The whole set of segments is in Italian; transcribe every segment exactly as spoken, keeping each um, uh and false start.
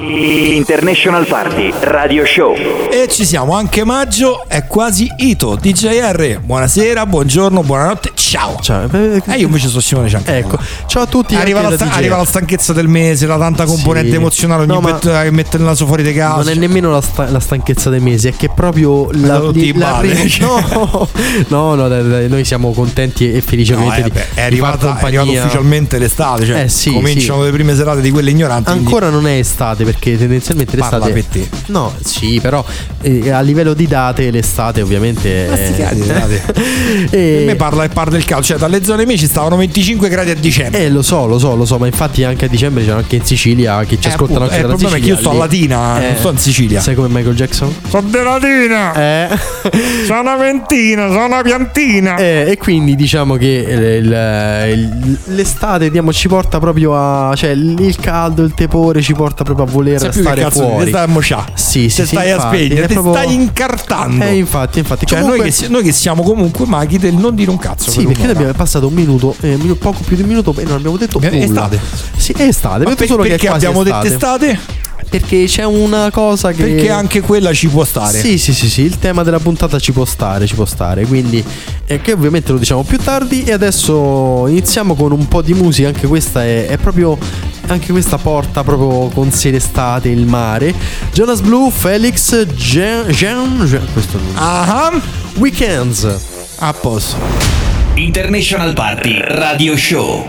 International Party Radio Show. E ci siamo, anche maggio è quasi ito. D J R, buonasera, buongiorno, buonanotte, ciao. Ciao. E eh, io invece sono Simone Ciancarella. Ecco, ciao a tutti. Arriva la, sta- arriva la stanchezza del mese, la tanta componente sì. emozionale, ogni no, pet- che mette il naso fuori dei casi. Non è nemmeno la, sta- la stanchezza del mese, è che proprio la, la, li, la re- no, no, no dai, dai, noi siamo contenti e felici no, eh, di, è arrivata è ufficialmente l'estate, cioè eh, sì, cominciano sì. le prime serate di quelle ignoranti. Ancora quindi... non è estate, perché tendenzialmente parla l'estate per te. No, sì, però eh, a livello di date l'estate ovviamente è... e... a me parla e parla il caldo, cioè dalle zone mie ci stavano venticinque gradi a dicembre. Eh lo so, lo so, lo so, ma infatti anche a dicembre c'erano anche in Sicilia che ci eh, ascoltano appunto, anche eh, dalla Sicilia. Il problema è che io sto a Latina, eh, non sto in Sicilia. Sai come Michael Jackson? Sono di Latina. Eh. Sono una ventina, sono una piantina. Eh, e quindi diciamo che il, il, l'estate diciamo, ci porta proprio a, cioè il caldo, il tepore ci porta proprio a voler sai stare fuori. Stai a mocià. Sì, sì, sì, stai infatti, a spegnere, ti proprio... stai incartando. Eh, infatti, infatti, cioè comunque... noi, che, noi che siamo comunque maghi del non dire un cazzo. Sì, per perché noi abbiamo passato un minuto, eh, poco più di un minuto e non abbiamo detto nulla. È estate. Sì, è estate. Ma per, solo perché che abbiamo detto estate? Perché c'è una cosa che... Perché anche quella ci può stare. Sì, sì, sì, sì, il tema della puntata ci può stare, ci può stare. Quindi, eh, che ovviamente lo diciamo più tardi. E adesso iniziamo con un po' di musica. Anche questa è, è proprio... Anche questa porta proprio con sé l'estate, il mare. Jonas Blue, Felix, Jean... Jean... Jean questo nome. Aha! Weekends. A posto. International Party Radio Show.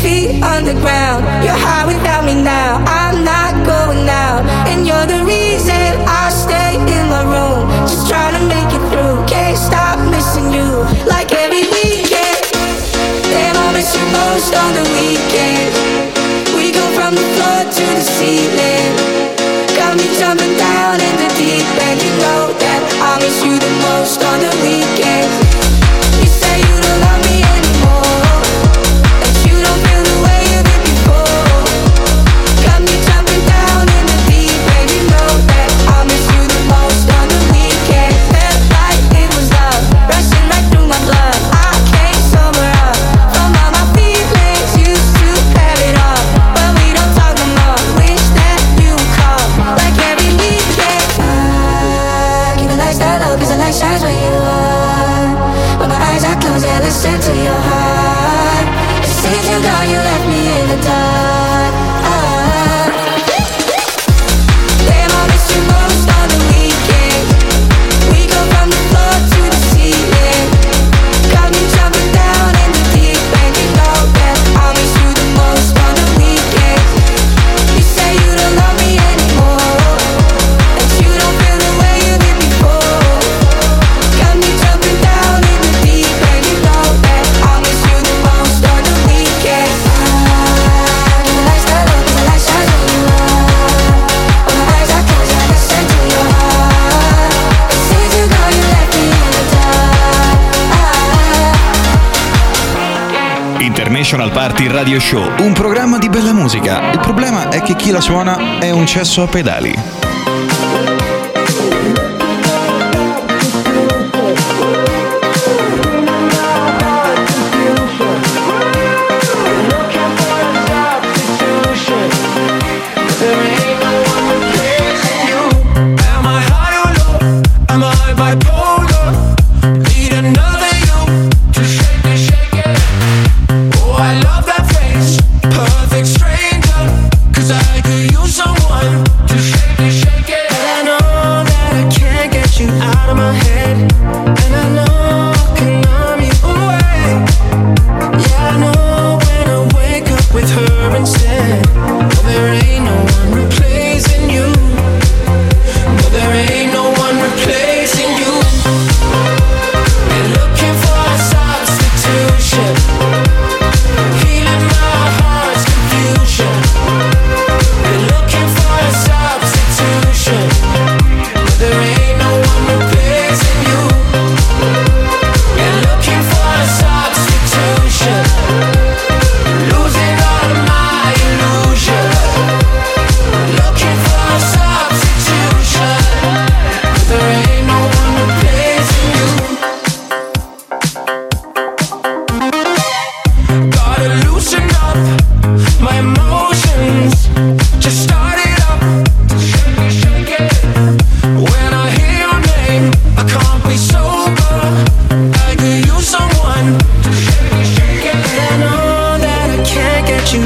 Feet on the ground, you're high without me now. I'm not going out, and you're the reason I stay in my room. Just trying to make it through, can't stop missing you. Like every weekend, damn I miss you most on the weekend. We go from the floor to the ceiling, got me jumping down in the deep end. You know that I miss you the most on the weekend. You say you don't love me anymore. International Party Radio Show, un programma di bella musica. Il problema è che chi la suona è un cesso a pedali. Perfect stranger, 'cause I could use someone to shake me.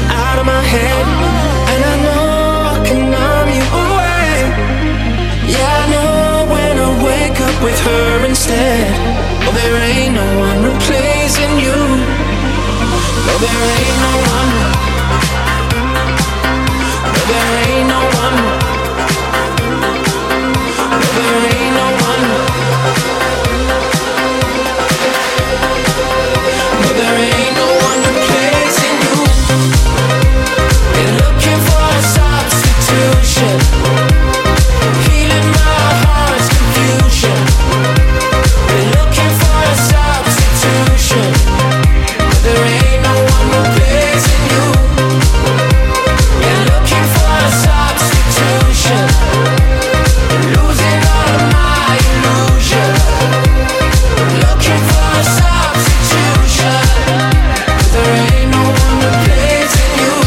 out of my head, and I know I can numb you away. Yeah, I know when I wake up with her instead. Oh, there ain't no one replacing you. No, there ain't no one. No, there ain't no one. No, there ain't no one. No, there ain't no one replacing you. Been looking for a substitution, healing my heart's confusion. Been looking for a substitution. There ain't no one replacing you. You're looking for a substitution, losing all of my illusion. Looking for a substitution. There ain't no one replacing you.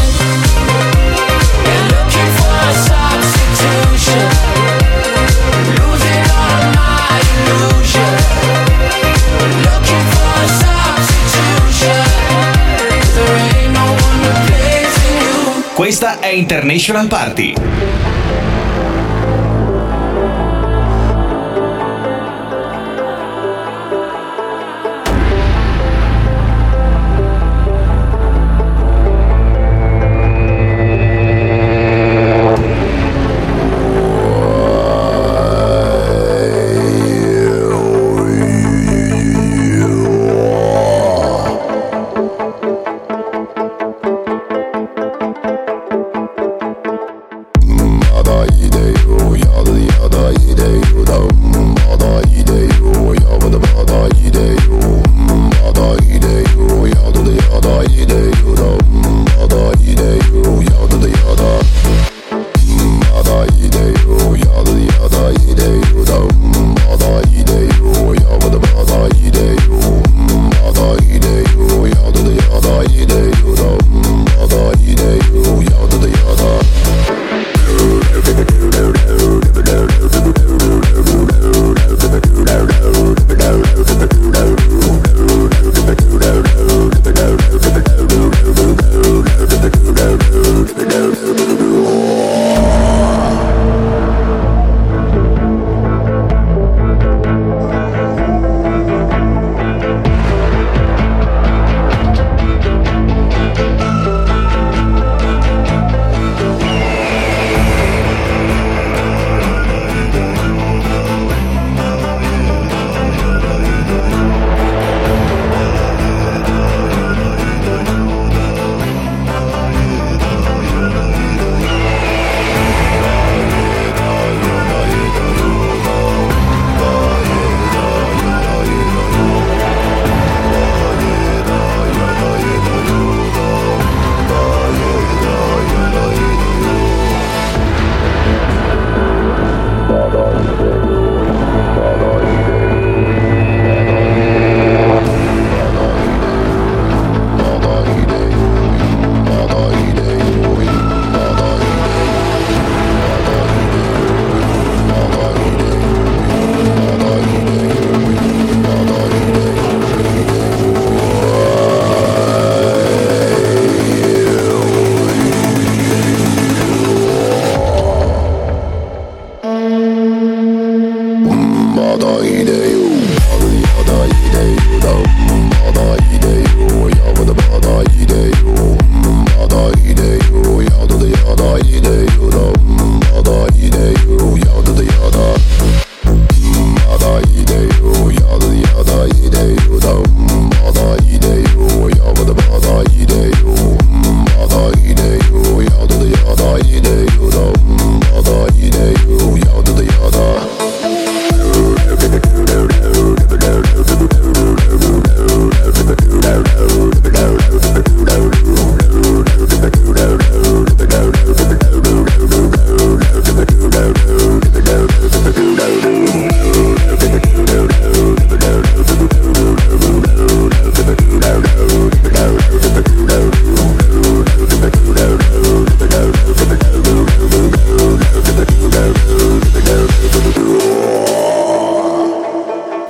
You're looking for a substitution, losing all of my illusion. Looking for a substitution. There ain't no one replacing you. Questa è International Party.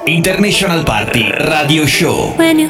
International Party Radio Show. When you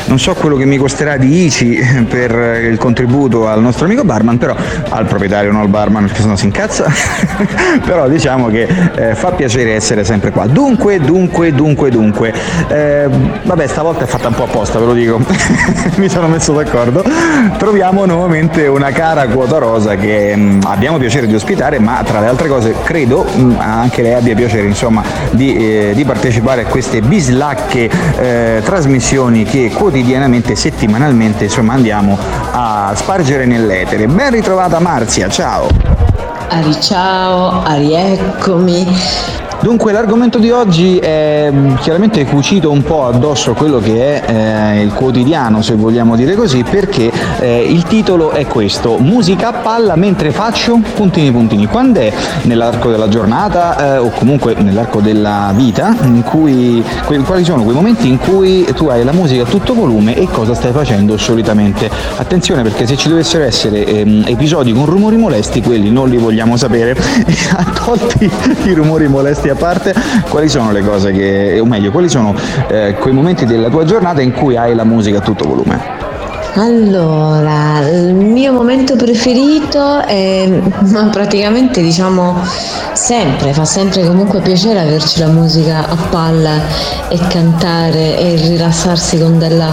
Non so quello che mi costerà di I C I per il contributo al nostro amico barman, però al proprietario, non al barman perché sennò si incazza però diciamo che eh, fa piacere essere sempre qua. Dunque, dunque, dunque, dunque eh, vabbè, stavolta è fatta un po' apposta, ve lo dico mi sono messo d'accordo. Troviamo nuovamente una cara quota rosa che mh, abbiamo piacere di ospitare, ma tra le altre cose credo mh, anche lei abbia piacere insomma di, eh, di partecipare a queste bislacche eh, trasmissioni che quotidianamente, settimanalmente insomma andiamo a spargere nell'etere. Ben ritrovata Marzia, ciao. Ari ciao, Ari eccomi. Dunque l'argomento di oggi è chiaramente cucito un po' addosso a quello che è eh, il quotidiano, se vogliamo dire così, perché eh, il titolo è questo: musica a palla mentre faccio puntini puntini. Quando è nell'arco della giornata eh, o comunque nell'arco della vita in cui que- quali sono quei momenti in cui tu hai la musica a tutto volume e cosa stai facendo solitamente? Attenzione, perché se ci dovessero essere ehm, episodi con rumori molesti, quelli non li vogliamo sapere tolti i rumori molesti a parte, quali sono le cose che, o meglio, quali sono eh, quei momenti della tua giornata in cui hai la musica a tutto volume? Allora, il mio momento preferito è, ma praticamente diciamo sempre, fa sempre comunque piacere averci la musica a palla e cantare e rilassarsi con della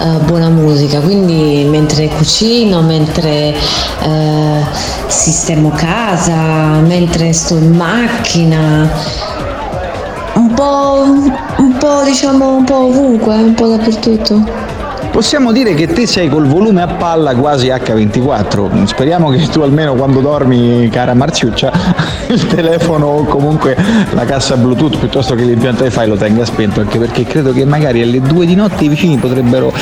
uh, buona musica, quindi mentre cucino, mentre uh, sistemo casa, mentre sto in macchina, un po', un po' diciamo un po' ovunque, un po' dappertutto. possiamo dire che te sei col volume a palla quasi acca ventiquattro. Speriamo che tu almeno quando dormi, cara Marciuccia, il telefono o comunque la cassa Bluetooth piuttosto che l'impianto WiFi lo tenga spento, anche perché credo che magari alle due di notte i vicini potrebbero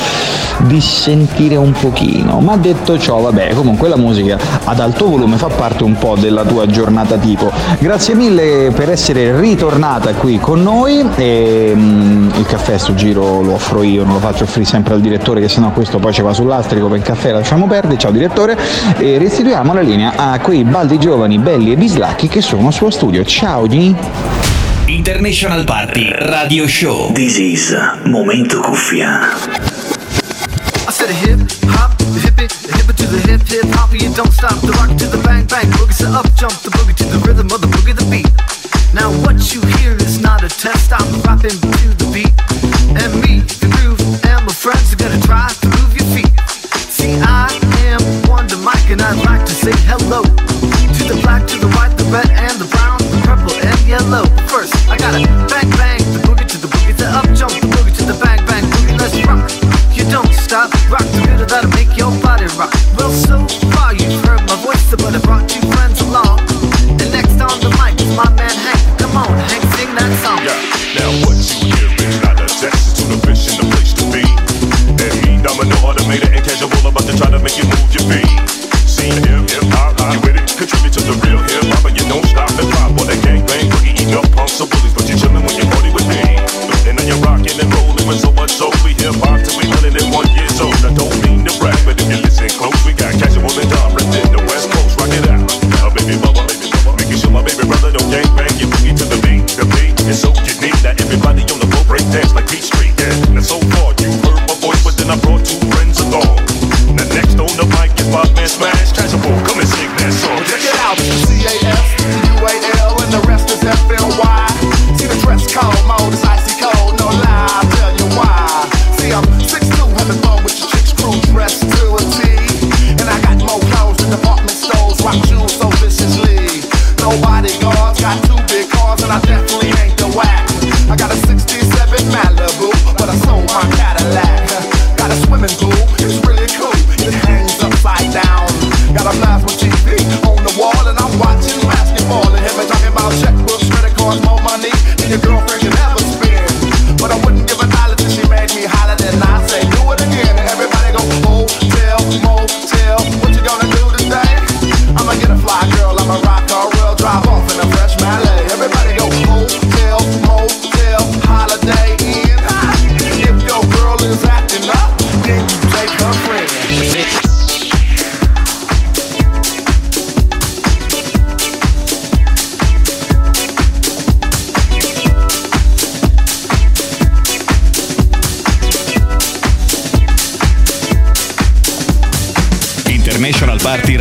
dissentire un pochino. Ma detto ciò, vabbè, comunque la musica ad alto volume fa parte un po' della tua giornata tipo. Grazie mille per essere ritornata qui con noi e, mm, il caffè sto giro lo offro io, non lo faccio offrire sempre al direttore, che sennò questo poi ci va sull'astrico per il caffè, lasciamo perdere. Ciao direttore, e restituiamo la linea a quei baldi giovani, belli e bislacchi che sono al suo studio. Ciao Gini. International Party Radio Show. This is Momento Cuffia. To the hip, hop, the hip it, the hip it to the hip, hip, hop, you don't stop, the rock to the bang, bang, boogie to up, jump, the boogie to the rhythm of the boogie, the beat. Now what you hear is not a test, I'm rapping to the beat, and me, the groove, and my friends, you gotta try to move your feet. See, I am Wonder Mike, and I'd like to say hello to the black, to the white, the red, and the brown, the purple, and yellow. First, I gotta bang, bang, the boogie to the boogie, the up, jump, the boogie to the bang, bang, boogie, let's rock. Don't stop, rock the rhythm that'll make your body rock. Well, so far you've heard my voice, but I brought you friends along. And next on the mic is my man Hank. Come on, Hank, sing that song. Yeah, now what you hear is not a test, to the fish in the place to be. And me, I'm an automator and casual, about to try to make you move your feet. See, hip-hop, you with it, contribute to the real hip-hop, but you don't stop and drop on that gangbang boogie, eating up pumps or bullies, but you chillin' when you party with me. And now you're rockin' and rollin' with so much soul, we hip-hop till we runnin' in one year's old. I don't mean to brag, but if you listen close, we got casual and dominant in the West Coast. Rock it out, a baby bubba, baby bubba, making sure my baby brother don't gang bang. You boogie to the beat, the beat is so unique that everybody on the floor break dance like Peach Street. Yeah, now so far you heard my voice, but then I brought two friends along. Now next on the mic is my man Smash Casual, come and sing that song. Well, check it out, C A S, U A L, and the rest is F L Y. See the dress code, mode is icy.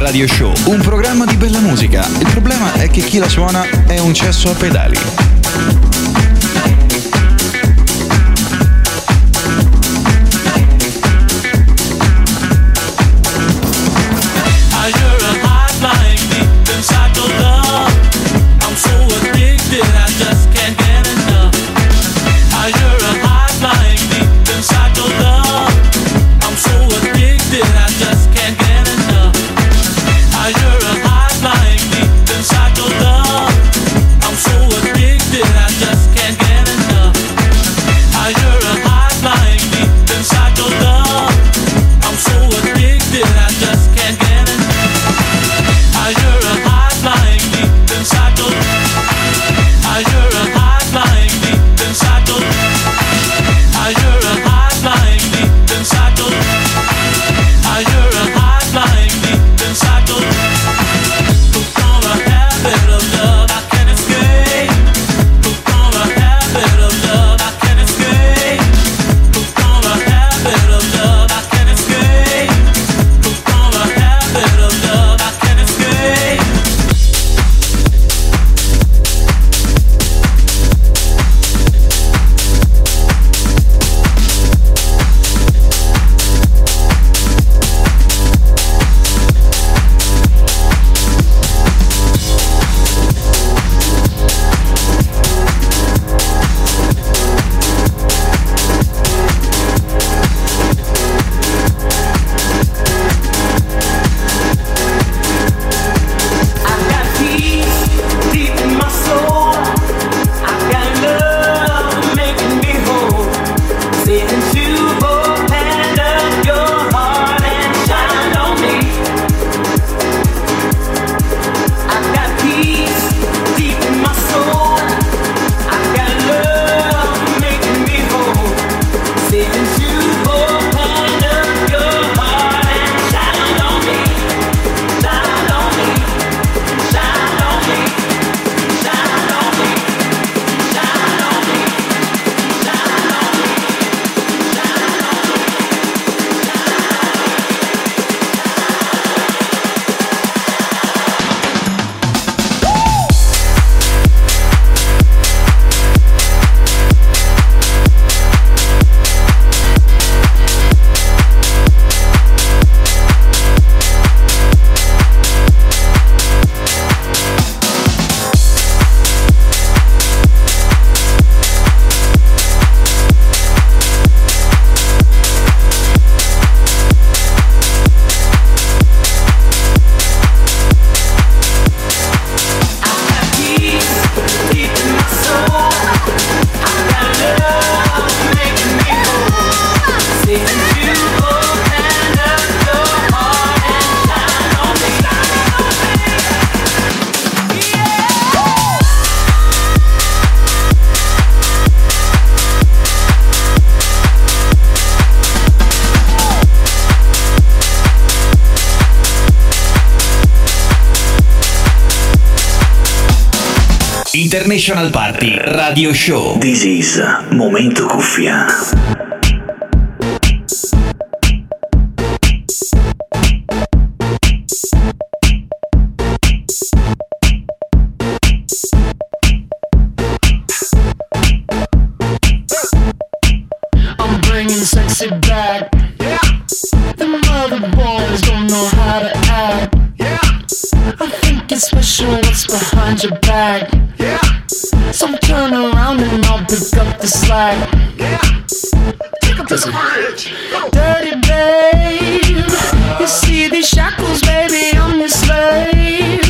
Radio Show, un programma di bella musica. Il problema è che chi la suona è un cesso a pedali. You're a hot like deep inside your love. I'm so addicted. International Party Radio Show. This is Momento Cuffia. Your back. Yeah. So turn around and I'll pick up the slack. Yeah. Pick up this bridge. Dirty babe, you see these shackles, baby, I'm your slave.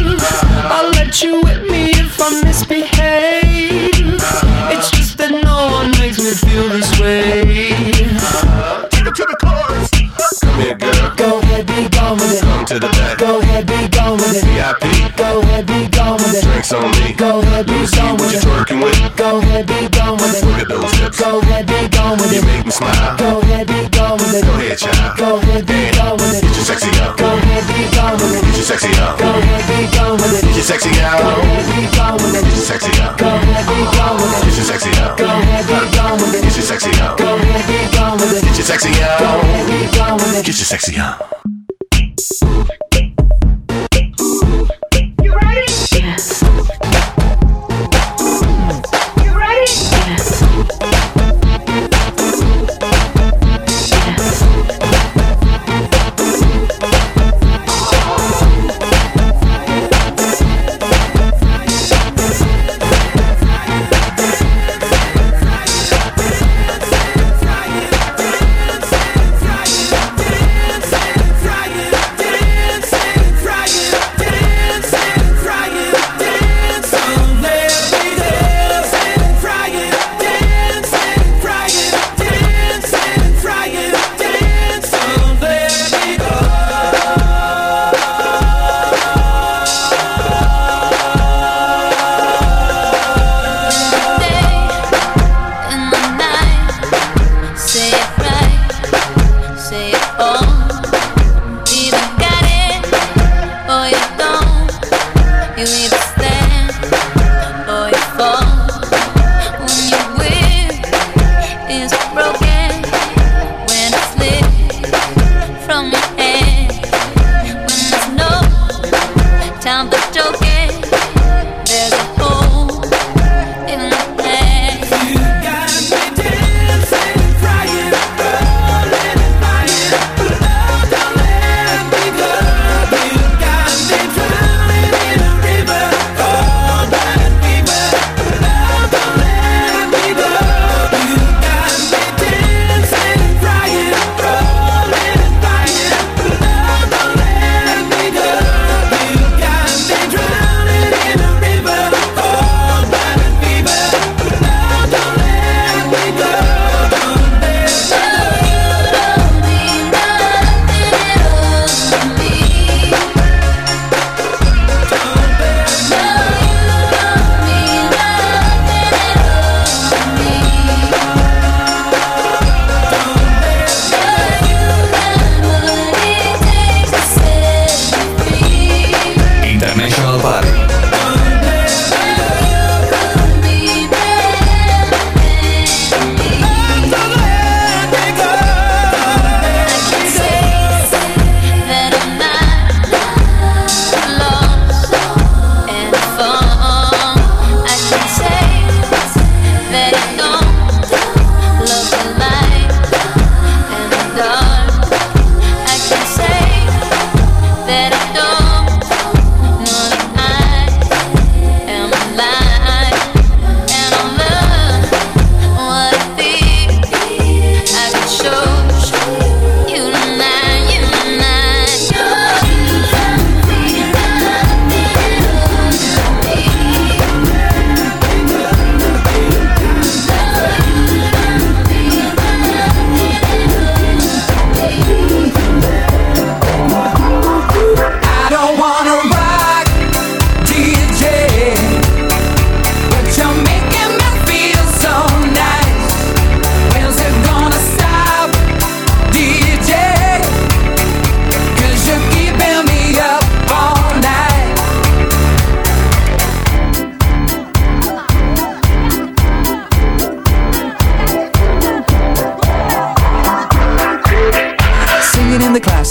I'll let you whip me if I misbehave. It's just that no one makes me feel this way. Take it to the chorus. Come here, girl. Go ahead, be gone with it. Come to the back. Go ahead, be gone with it. V I P. Go ahead, be gone with it. Drinks on me. Go ahead, be gone with it. What you twerking with? Go ahead, be gone with it. Look at those hips. Go ahead, be gone with it. You make me smile. Go ahead, be gone with it. Go ahead, child. Go ahead, be gone with it. Get your sexy out. Go ahead, be gone with it. Get your sexy out. Go ahead, be gone with it. Get your sexy out. Go ahead, be gone with it. Get your sexy out. Go ahead, be gone with it. Get your sexy out. Go ahead, be gone with it. Get your sexy out. Go ahead, be gone with it. Get your sexy out. Go ahead, be gone with it. Get your sexy out.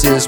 prices,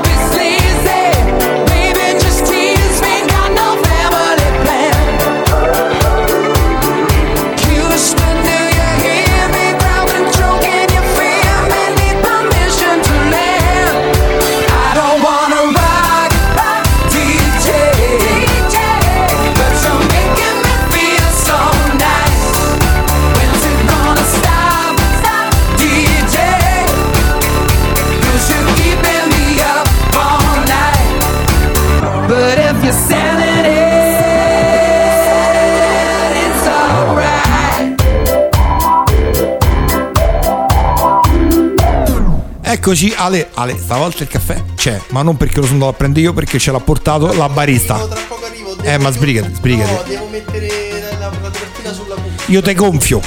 be sleazy. Eccoci Ale, Ale, stavolta il caffè c'è, ma non perché lo sono andato a prendere io, perché ce l'ha portato la barista. Io tra poco arrivo. Eh, ma sbrigati, sbrigati. No, devo mettere la, la copertina sulla punta. Io te gonfio.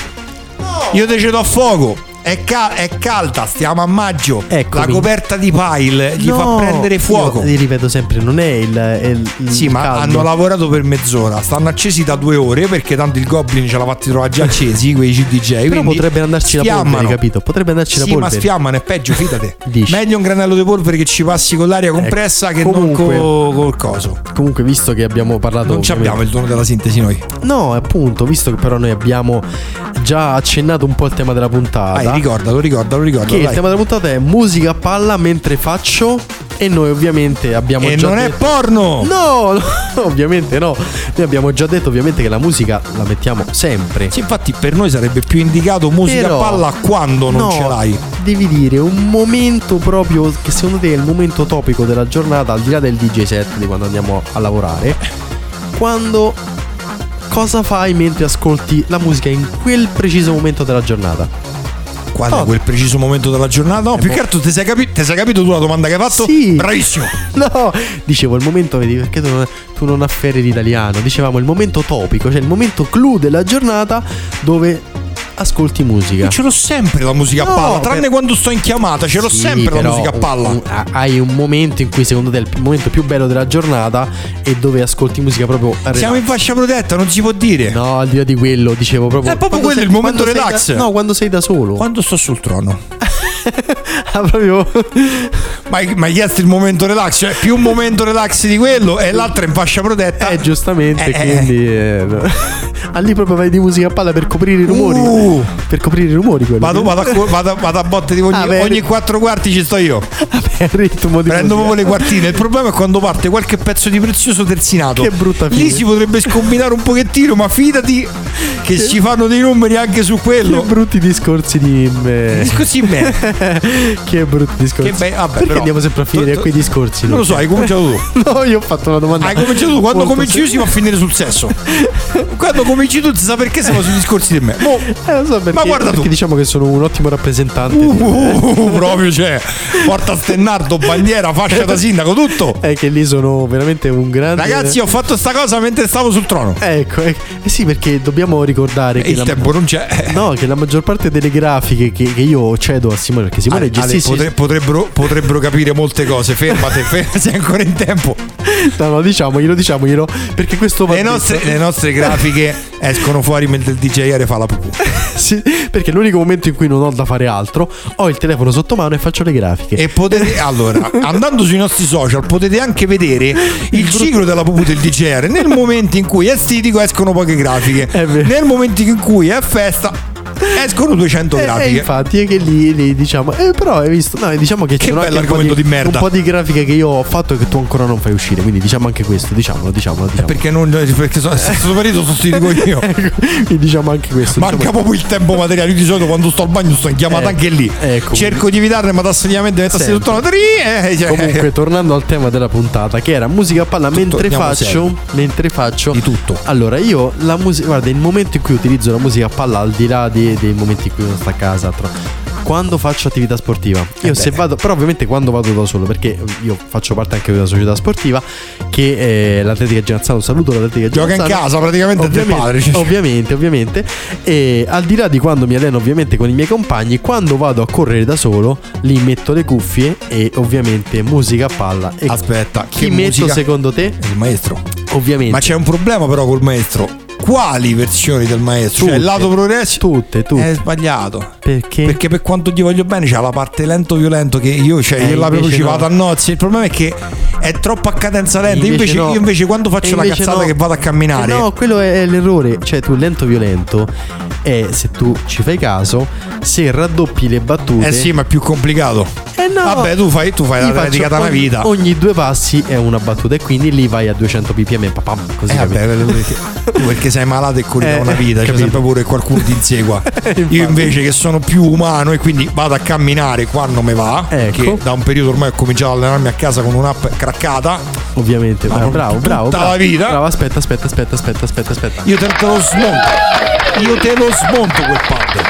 No. Io te ce do a fuoco. È, cal- è calda, stiamo a maggio. Eccomi. La coperta di pile gli no. fa prendere fuoco. Io ripeto sempre, non è il, è il, il sì, ma caldo. Hanno lavorato per mezz'ora, stanno accesi da due ore perché tanto il Goblin ce l'ha fatti trovare già accesi quei C D J. Però potrebbe andarci la polvere, capito? Potrebbe andarci la sì, polvere. Sì, ma sfiammano, è peggio, fidate. Meglio un granello di polvere che ci passi con l'aria compressa, ecco, che comunque, non col coso. Comunque, visto che abbiamo parlato, non ci abbiamo il dono della sintesi noi. No, appunto, visto che però noi abbiamo già accennato un po' il tema della puntata. Vai, ricordalo, ricordalo, ricordalo. Che dai. Il tema della puntata è musica a palla mentre faccio. E noi ovviamente abbiamo e già detto. E non è porno! No, no, ovviamente no. Noi abbiamo già detto ovviamente che la musica la mettiamo sempre. Sì, infatti per noi sarebbe più indicato musica però, a palla quando non no, ce l'hai. Devi dire un momento proprio che secondo te è il momento topico della giornata, al di là del D J set di quando andiamo a lavorare. Quando cosa fai mentre ascolti la musica in quel preciso momento della giornata? Qual è oh. quel preciso momento della giornata? No, è più bo- che altro ti sei, capi- sei capito tu la domanda che hai fatto? Sì. Bravissimo. No, dicevo il momento, vedi, perché tu non, tu non afferri l'italiano. Dicevamo il momento topico, cioè il momento clou della giornata dove ascolti musica. Io ce l'ho sempre la musica no, a palla, tranne per... quando sto in chiamata, ce l'ho sì, sempre la musica a palla. Un, un, hai un momento in cui secondo te è il momento più bello della giornata e dove ascolti musica proprio relax. Siamo in fascia protetta, non si può dire. No, al di là di quello, dicevo proprio. È proprio quello sei, il momento relax. Da, no, quando sei da solo. Quando sto sul trono. Ah, proprio. Ma hai chiesto il momento relax, cioè più un momento relax di quello e l'altra in fascia protetta. Eh, giustamente, eh, quindi eh. Eh. Ah, lì proprio vai di musica a palla per coprire i rumori. Uh, per coprire i rumori quello. Vado, vado, a, vado, vado a botte di ogni, ah, beh, ogni quattro quarti ci sto io. Ah, beh, ritmo di prendo proprio le quartine. Il problema è quando parte qualche pezzo di Prezioso terzinato. Che brutta fine. Lì si potrebbe scombinare un pochettino, ma fidati che ci fanno dei numeri anche su quello. Che brutti discorsi di me. Discorsi in me. Che brutti discorsi. Che be- vabbè, perché però, andiamo sempre a finire to- a quei discorsi? Non lo so, hai cominciato tu. No, io ho fatto una domanda. Hai cominciato tu. Quando cominci si va a finire sul sesso. Quando cominci tu, si sa perché siamo sui discorsi di me. Oh, eh, lo so perché, ma guarda, perché tu diciamo che sono un ottimo rappresentante. Uh, di... uh, uh, proprio c'è. Cioè, porta stennardo, bandiera, fascia da sindaco, tutto. È che lì sono veramente un grande. Ragazzi, ho fatto sta cosa mentre stavo sul trono. Ecco, eh, sì, perché dobbiamo ricordare e che il la... tempo non c'è. No, che la maggior parte delle grafiche che, che io cedo a Simone, perché Simone Ale, gestisce... Ale, potre, potrebbero, potrebbero capire molte cose. Fermate, fermate, sei ancora in tempo. No, no, diciamoglielo, diciamoglielo, perché questo le nostre, le nostre grafiche escono fuori mentre il D J R fa la pupù. Sì, perché è l'unico momento in cui non ho da fare altro, ho il telefono sotto mano e faccio le grafiche. E potete, allora, andando sui nostri social potete anche vedere il, il ciclo della pupù del D J R. Nel momento in cui è stitico escono poche grafiche, nel momento in cui è festa escono duecento eh, grafiche. E infatti è che lì, lì diciamo eh, però hai visto no, diciamo che, che c'è un, di merda. Un po' di grafiche che io ho fatto e che tu ancora non fai uscire. Quindi diciamo anche questo. Diciamolo, diciamolo, diciamolo. Eh, Perché non perché sono stato marito sostituivo io. Quindi diciamo anche questo. Manca diciamo... proprio il tempo materiale. Io di solito quando sto al bagno sto in chiamata eh, anche lì ecco. Cerco di evitarne, ma assolutamente tutto una... eh, cioè... Comunque tornando al tema della puntata, che era musica a palla tutto, mentre faccio serio. Mentre faccio di tutto. Allora io la musica, guarda, il momento in cui utilizzo la musica a palla, al di là di dei momenti in cui uno sta a casa altro. quando faccio attività sportiva. Io eh se vado, però ovviamente quando vado da solo, perché io faccio parte anche di una società sportiva che è l'Atletica Genazzano. Saluto l'Atletica Genazzano. Gioca in casa praticamente, ovviamente, padre. Ovviamente, ovviamente. E al di là di quando mi alleno ovviamente con i miei compagni, quando vado a correre da solo lì metto le cuffie e ovviamente musica a palla. E aspetta, chi che metto musica? Secondo te? Il maestro. Ovviamente. Ma c'è un problema però col maestro. Quali versioni del maestro? Tutte, cioè il lato progresso? Tutte, tutte. È sbagliato. Perché? Perché per quanto ti voglio bene c'è la parte lento-violento che io, cioè, eh, io la proprio ci vado a nozze. Il problema è che è troppo a cadenza lenta. Invece invece no. Io invece quando faccio invece la cazzata no. che vado a camminare. No, quello è l'errore. Cioè tu lento-violento è, se tu ci fai caso, se raddoppi le battute. Eh sì, ma è più complicato. Eh no. Vabbè, tu fai, tu fai la dedicata alla vita. Ogni due passi è una battuta e quindi lì vai a duecento ppm. Papam, così eh, vabbè, perché, perché sei malato e corri da eh, una vita, capito. C'è sempre pure qualcuno ti insegua. Io invece che sono più umano e quindi vado a camminare quando me va, ecco. Che da un periodo ormai ho cominciato ad allenarmi a casa con un'app craccata. Ovviamente, ma bravo, bravo, bravo, bravo, la vita. Bravo, aspetta, aspetta, aspetta, aspetta, aspetta, aspetta. Io te lo smonto. Io te lo smonto quel padre.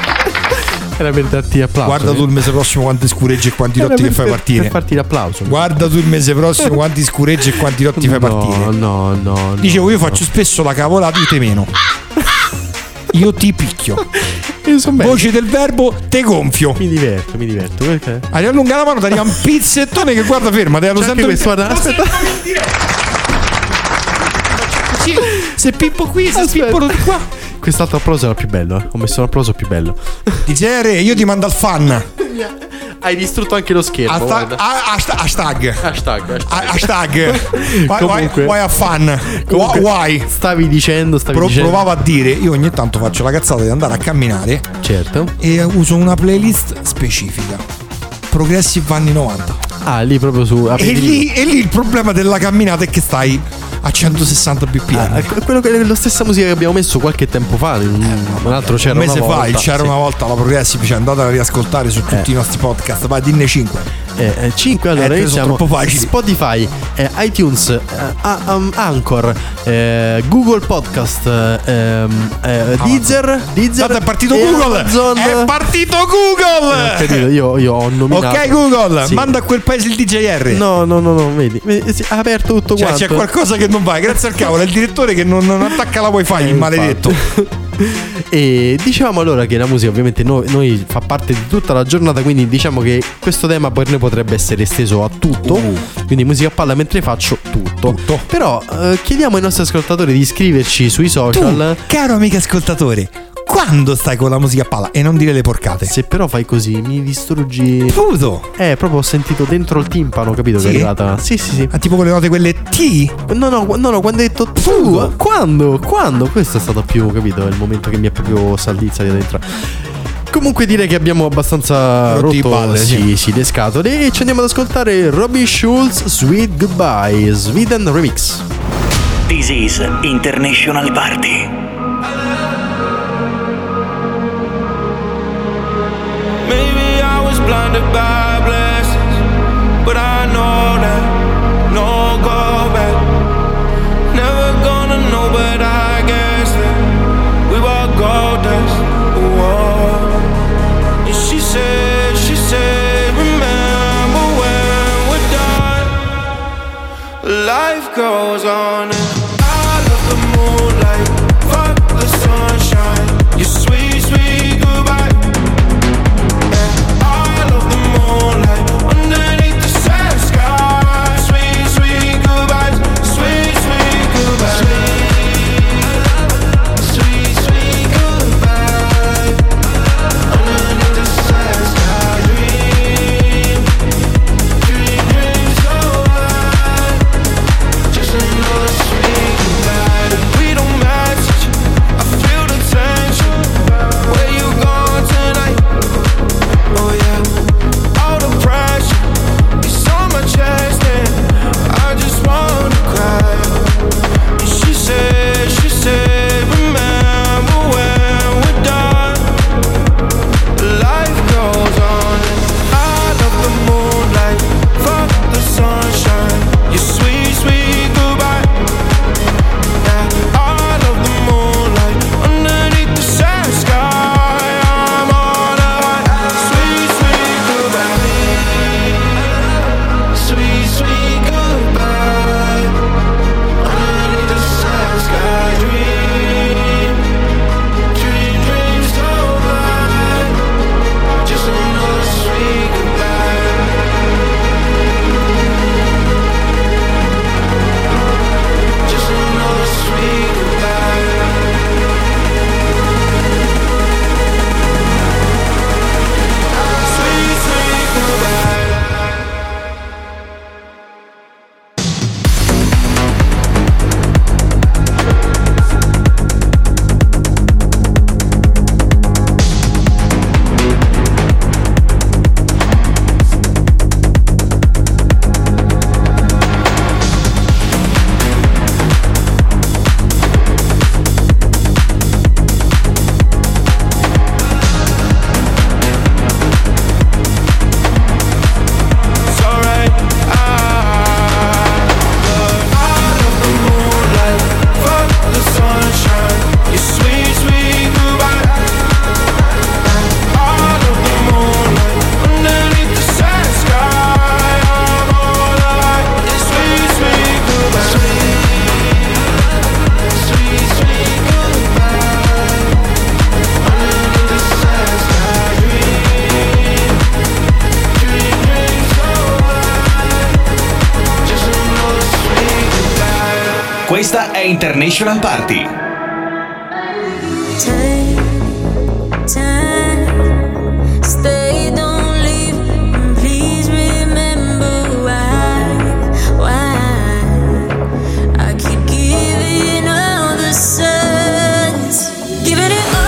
Era per darti applauso. Guarda tu il mese prossimo quanti scureggi e quanti lotti che fai partire. Per farti l'applauso. Guarda tu il mese prossimo quanti scureggi e quanti lotti no, fai partire. No, no, dicevo, no, io no. faccio spesso la cavolata, io te meno. Io ti picchio. Io son voce bello. Del verbo, te gonfio. Mi diverto, mi diverto. Perché? Allora, allunga la mano, ti arriva un pizzettone che guarda ferma. Te lo sento questo, guarda, aspetta. Sì, se pippo qui, se aspetta. Pippo qua. Quest'altro applauso era più bello, eh. Ho messo un applauso più bello. D J R, io ti mando al fan. Hai distrutto anche lo schermo. Hashtag Hashtag Hashtag, hashtag. hashtag. Why, comunque, why, why a fan comunque, why? Stavi dicendo stavi Pro, dicendo. Provavo a dire. Io ogni tanto faccio la cazzata di andare a camminare. Certo. E uso una playlist specifica, progressive anni novanta. Ah, lì proprio su e lì, e lì il problema della camminata è che stai a centosessanta bpm. Ah, quello che è la stessa musica che abbiamo messo qualche tempo fa. Un, eh, un altro c'era un mese una volta, fa, il c'era sì. una volta la Progressive, cioè andate a riascoltare su tutti eh. i nostri podcast. Vai, dinne cinque. Eh, cinque allora eh, iniziamo Spotify, eh, iTunes, eh, a, um, Anchor, eh, Google Podcast, eh, eh, Deezer, Deezer. È partito Google. Amazon. È partito Google. Eh, io, io ho nominato. Ok Google, sì. manda a quel paese il D J R. No, no, no, no, vedi, ha aperto tutto cioè, quanto. C'è qualcosa che non vai, grazie al cavolo, è il direttore che non, non attacca la wifi, il maledetto. E diciamo allora che la musica ovviamente noi, noi fa parte di tutta la giornata, quindi diciamo che questo tema per noi potrebbe essere esteso a tutto. Uh. Quindi musica a palla mentre faccio tutto. tutto. Però eh, chiediamo ai nostri ascoltatori di iscriverci sui social. Tu, caro amico ascoltatore, quando stai con la musica a palla e non dire le porcate. Se però fai così mi distruggi. Puto. Eh, proprio ho sentito dentro il timpano, capito sì? Che è arrivata. Sì, sì, sì. Ah, tipo quelle note quelle T. No, no, no, no, quando hai detto tu. Quando? Quando? Questo è stato più, capito? È il momento che mi è proprio saldizza di dentro. Comunque direi che abbiamo abbastanza rotto, rotto palle, sì, sì, sì, le scatole. E ci andiamo ad ascoltare Robby Schultz, Sweet Goodbye, Sweden Remix. This is International Party. Blinded by blessings, but I know that no go back. Never gonna know, but I guess that we were gold dust. And she said, she said, remember when we're done, life goes on. And I love the moonlight. Questa è International Party. Time, time, stay, don't leave, please remember why, why I keep giving all the signs, giving it all.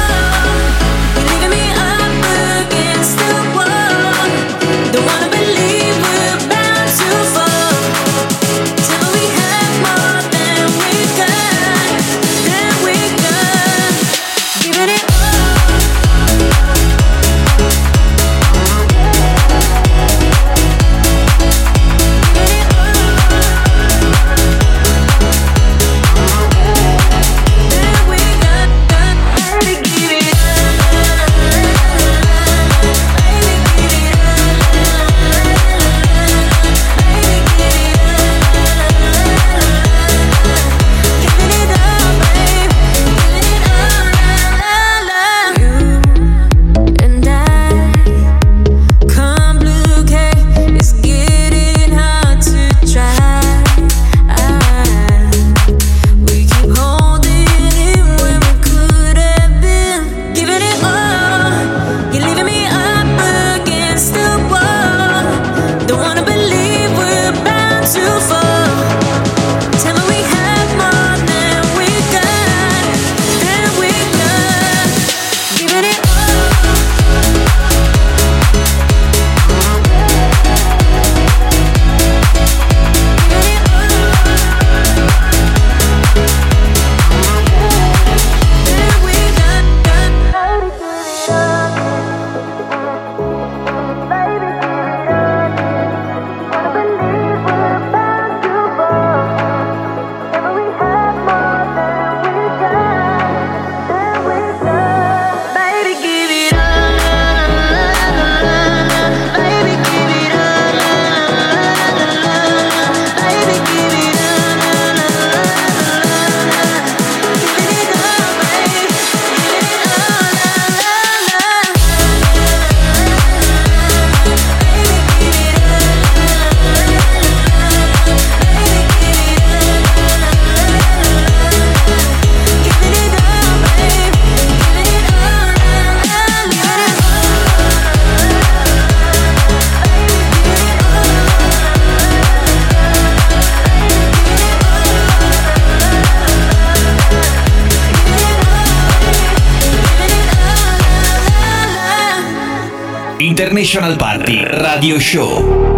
International Party Radio Show.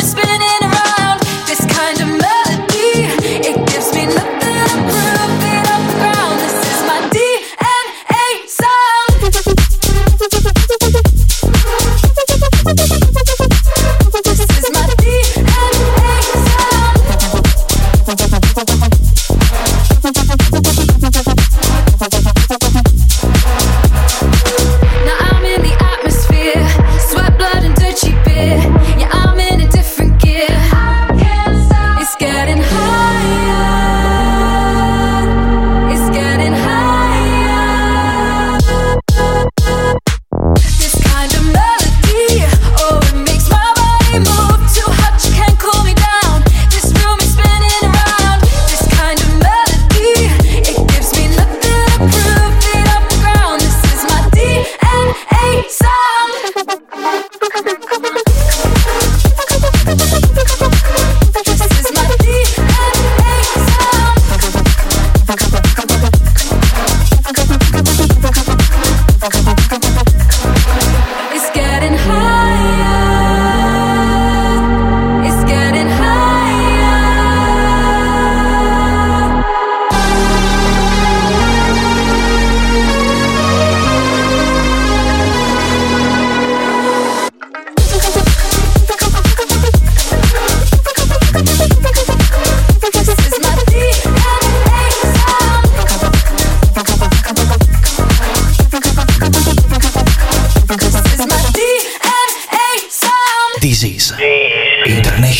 Spinning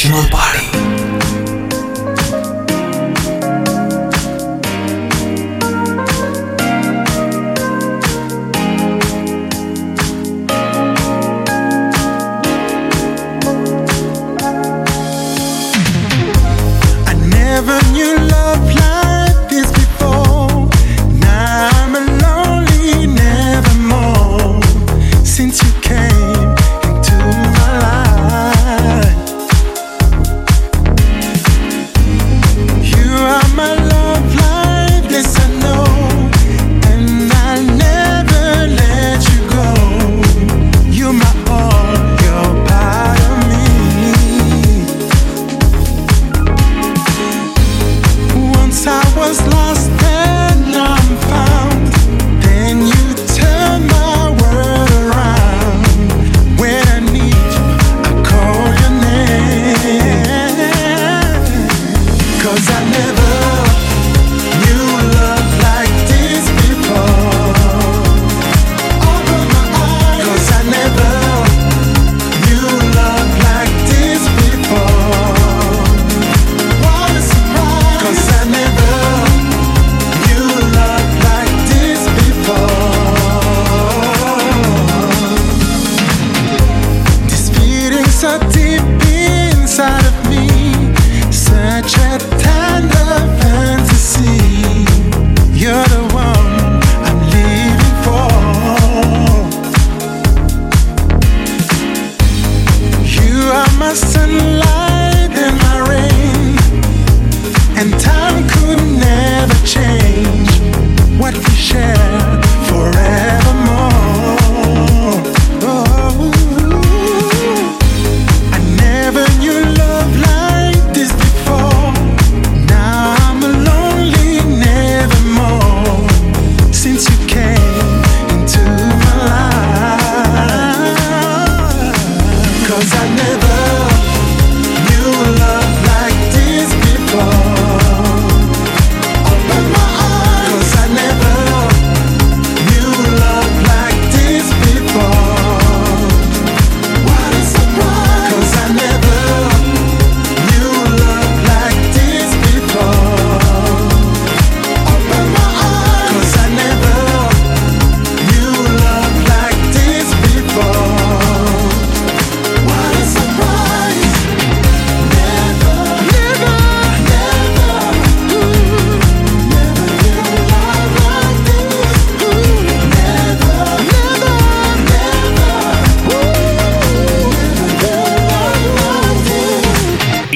International Party.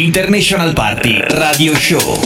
International Party Radio Show.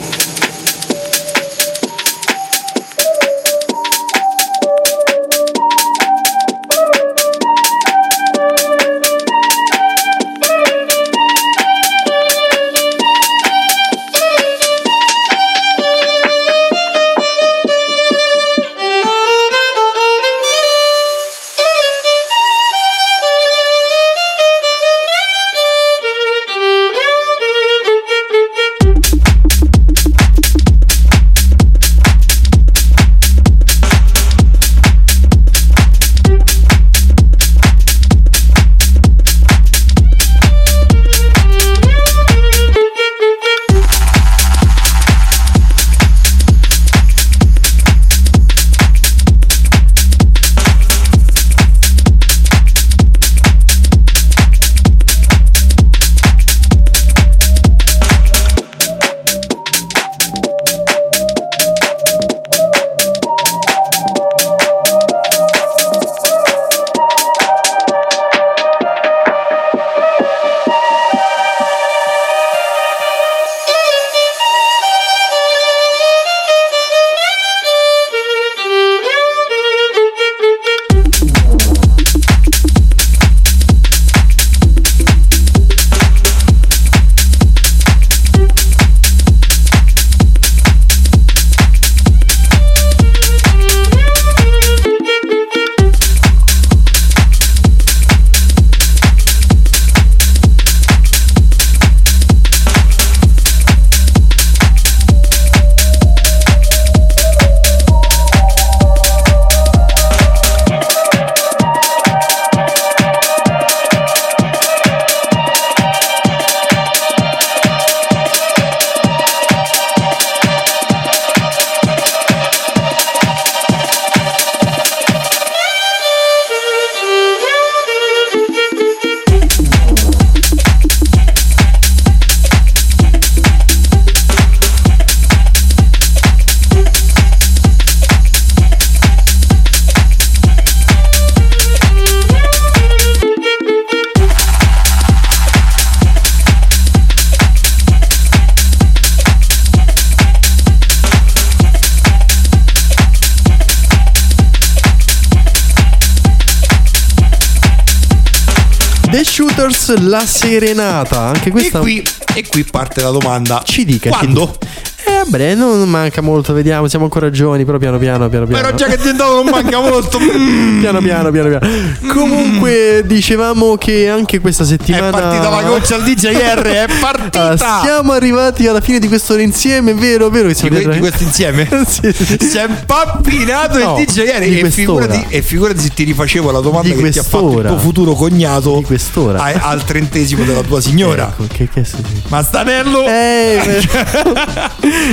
The Shooters, La Serenata. Anche questa. E qui, e qui parte la domanda. Ci dica quando? Ci dica. Eh vabbè, non manca molto, vediamo, siamo ancora giovani, però piano piano, piano piano. Però già che ti non manca molto. Mm. Piano piano, piano piano. Mm. Comunque dicevamo che anche questa settimana è partita la goccia al D J R, è partita. Ah, siamo arrivati alla fine di quest'ora insieme, vero, vero che siamo di, que- di questo insieme? Sì, sì. Si è impappinato no, il D J R e figurati, e figurati se ti rifacevo la domanda che ti ha fatto il tuo futuro cognato di quest'ora a, al trentesimo della tua signora. Ecco, che, che è successo? Mastanello. Eh,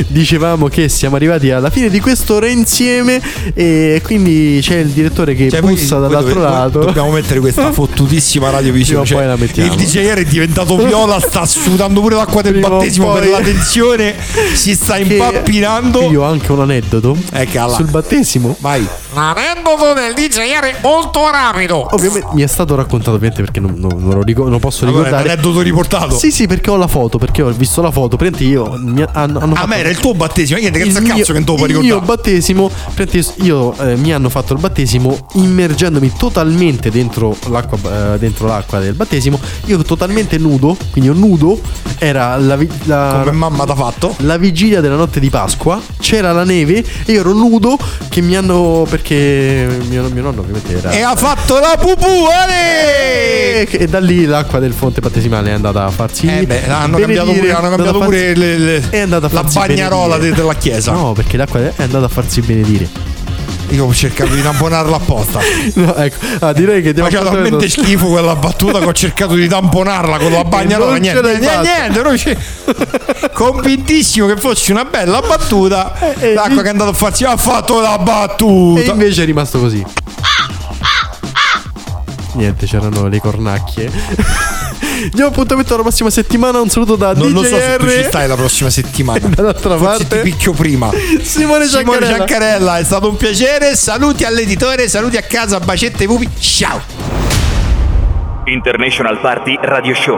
dicevamo che siamo arrivati alla fine di quest'ora insieme e quindi c'è il direttore che cioè, bussa poi, dall'altro dove, lato. Dobbiamo mettere questa fottutissima radio vicino, cioè, poi la mettiamo. Il D J R è diventato viola, sta sudando pure l'acqua del prima battesimo poi, per la tensione, si sta impappinando. Io ho anche un aneddoto ecco, sul battesimo. Vai. L'aneddoto del D J R molto rapido. Ovviamente mi è stato raccontato ovviamente perché non, non, non, lo, ricordo, non posso allora, ricordare. L'aneddoto riportato. Sì sì, perché ho la foto, perché ho visto la foto. Prendi io mi hanno, hanno a me era il tuo battesimo, niente che cazzo mio, che non te lo puoi ricordare. Il mio battesimo, io eh, mi hanno fatto il battesimo immergendomi totalmente dentro l'acqua, eh, dentro l'acqua del battesimo. Io totalmente nudo, quindi io nudo. Era la, la come mamma t'ha fatto. La vigilia della notte di Pasqua, c'era la neve e io ero nudo che mi hanno perché mio, mio nonno ovviamente era e ha fatto la pupù e, e da lì l'acqua del fonte battesimale è andata a farsi eh beh, hanno cambiato pure, hanno cambiato farsi, pure le, le, è andata a farsi bagnarola della chiesa. No, perché l'acqua è andata a farsi benedire. Io ho cercato di tamponarla apposta. No, ecco. Ah, direi che ma c'era talmente schifo quella battuta che ho cercato di tamponarla con la bagnarola. Niente, niente, niente. Convintissimo che fosse una bella battuta. E, e l'acqua e... che è andata a farsi ha fatto la battuta. E invece è rimasto così. Niente, c'erano le cornacchie. Diamo appuntamento alla prossima settimana. Un saluto da non D J R. Non lo so se tu ci stai la prossima settimana. Dall'altra forse parte ti picchio prima. Simone, Simone Ciancarella. Ciancarella, è stato un piacere. Saluti all'editore, saluti a casa, bacette ai pupi. Ciao. International Party Radio Show.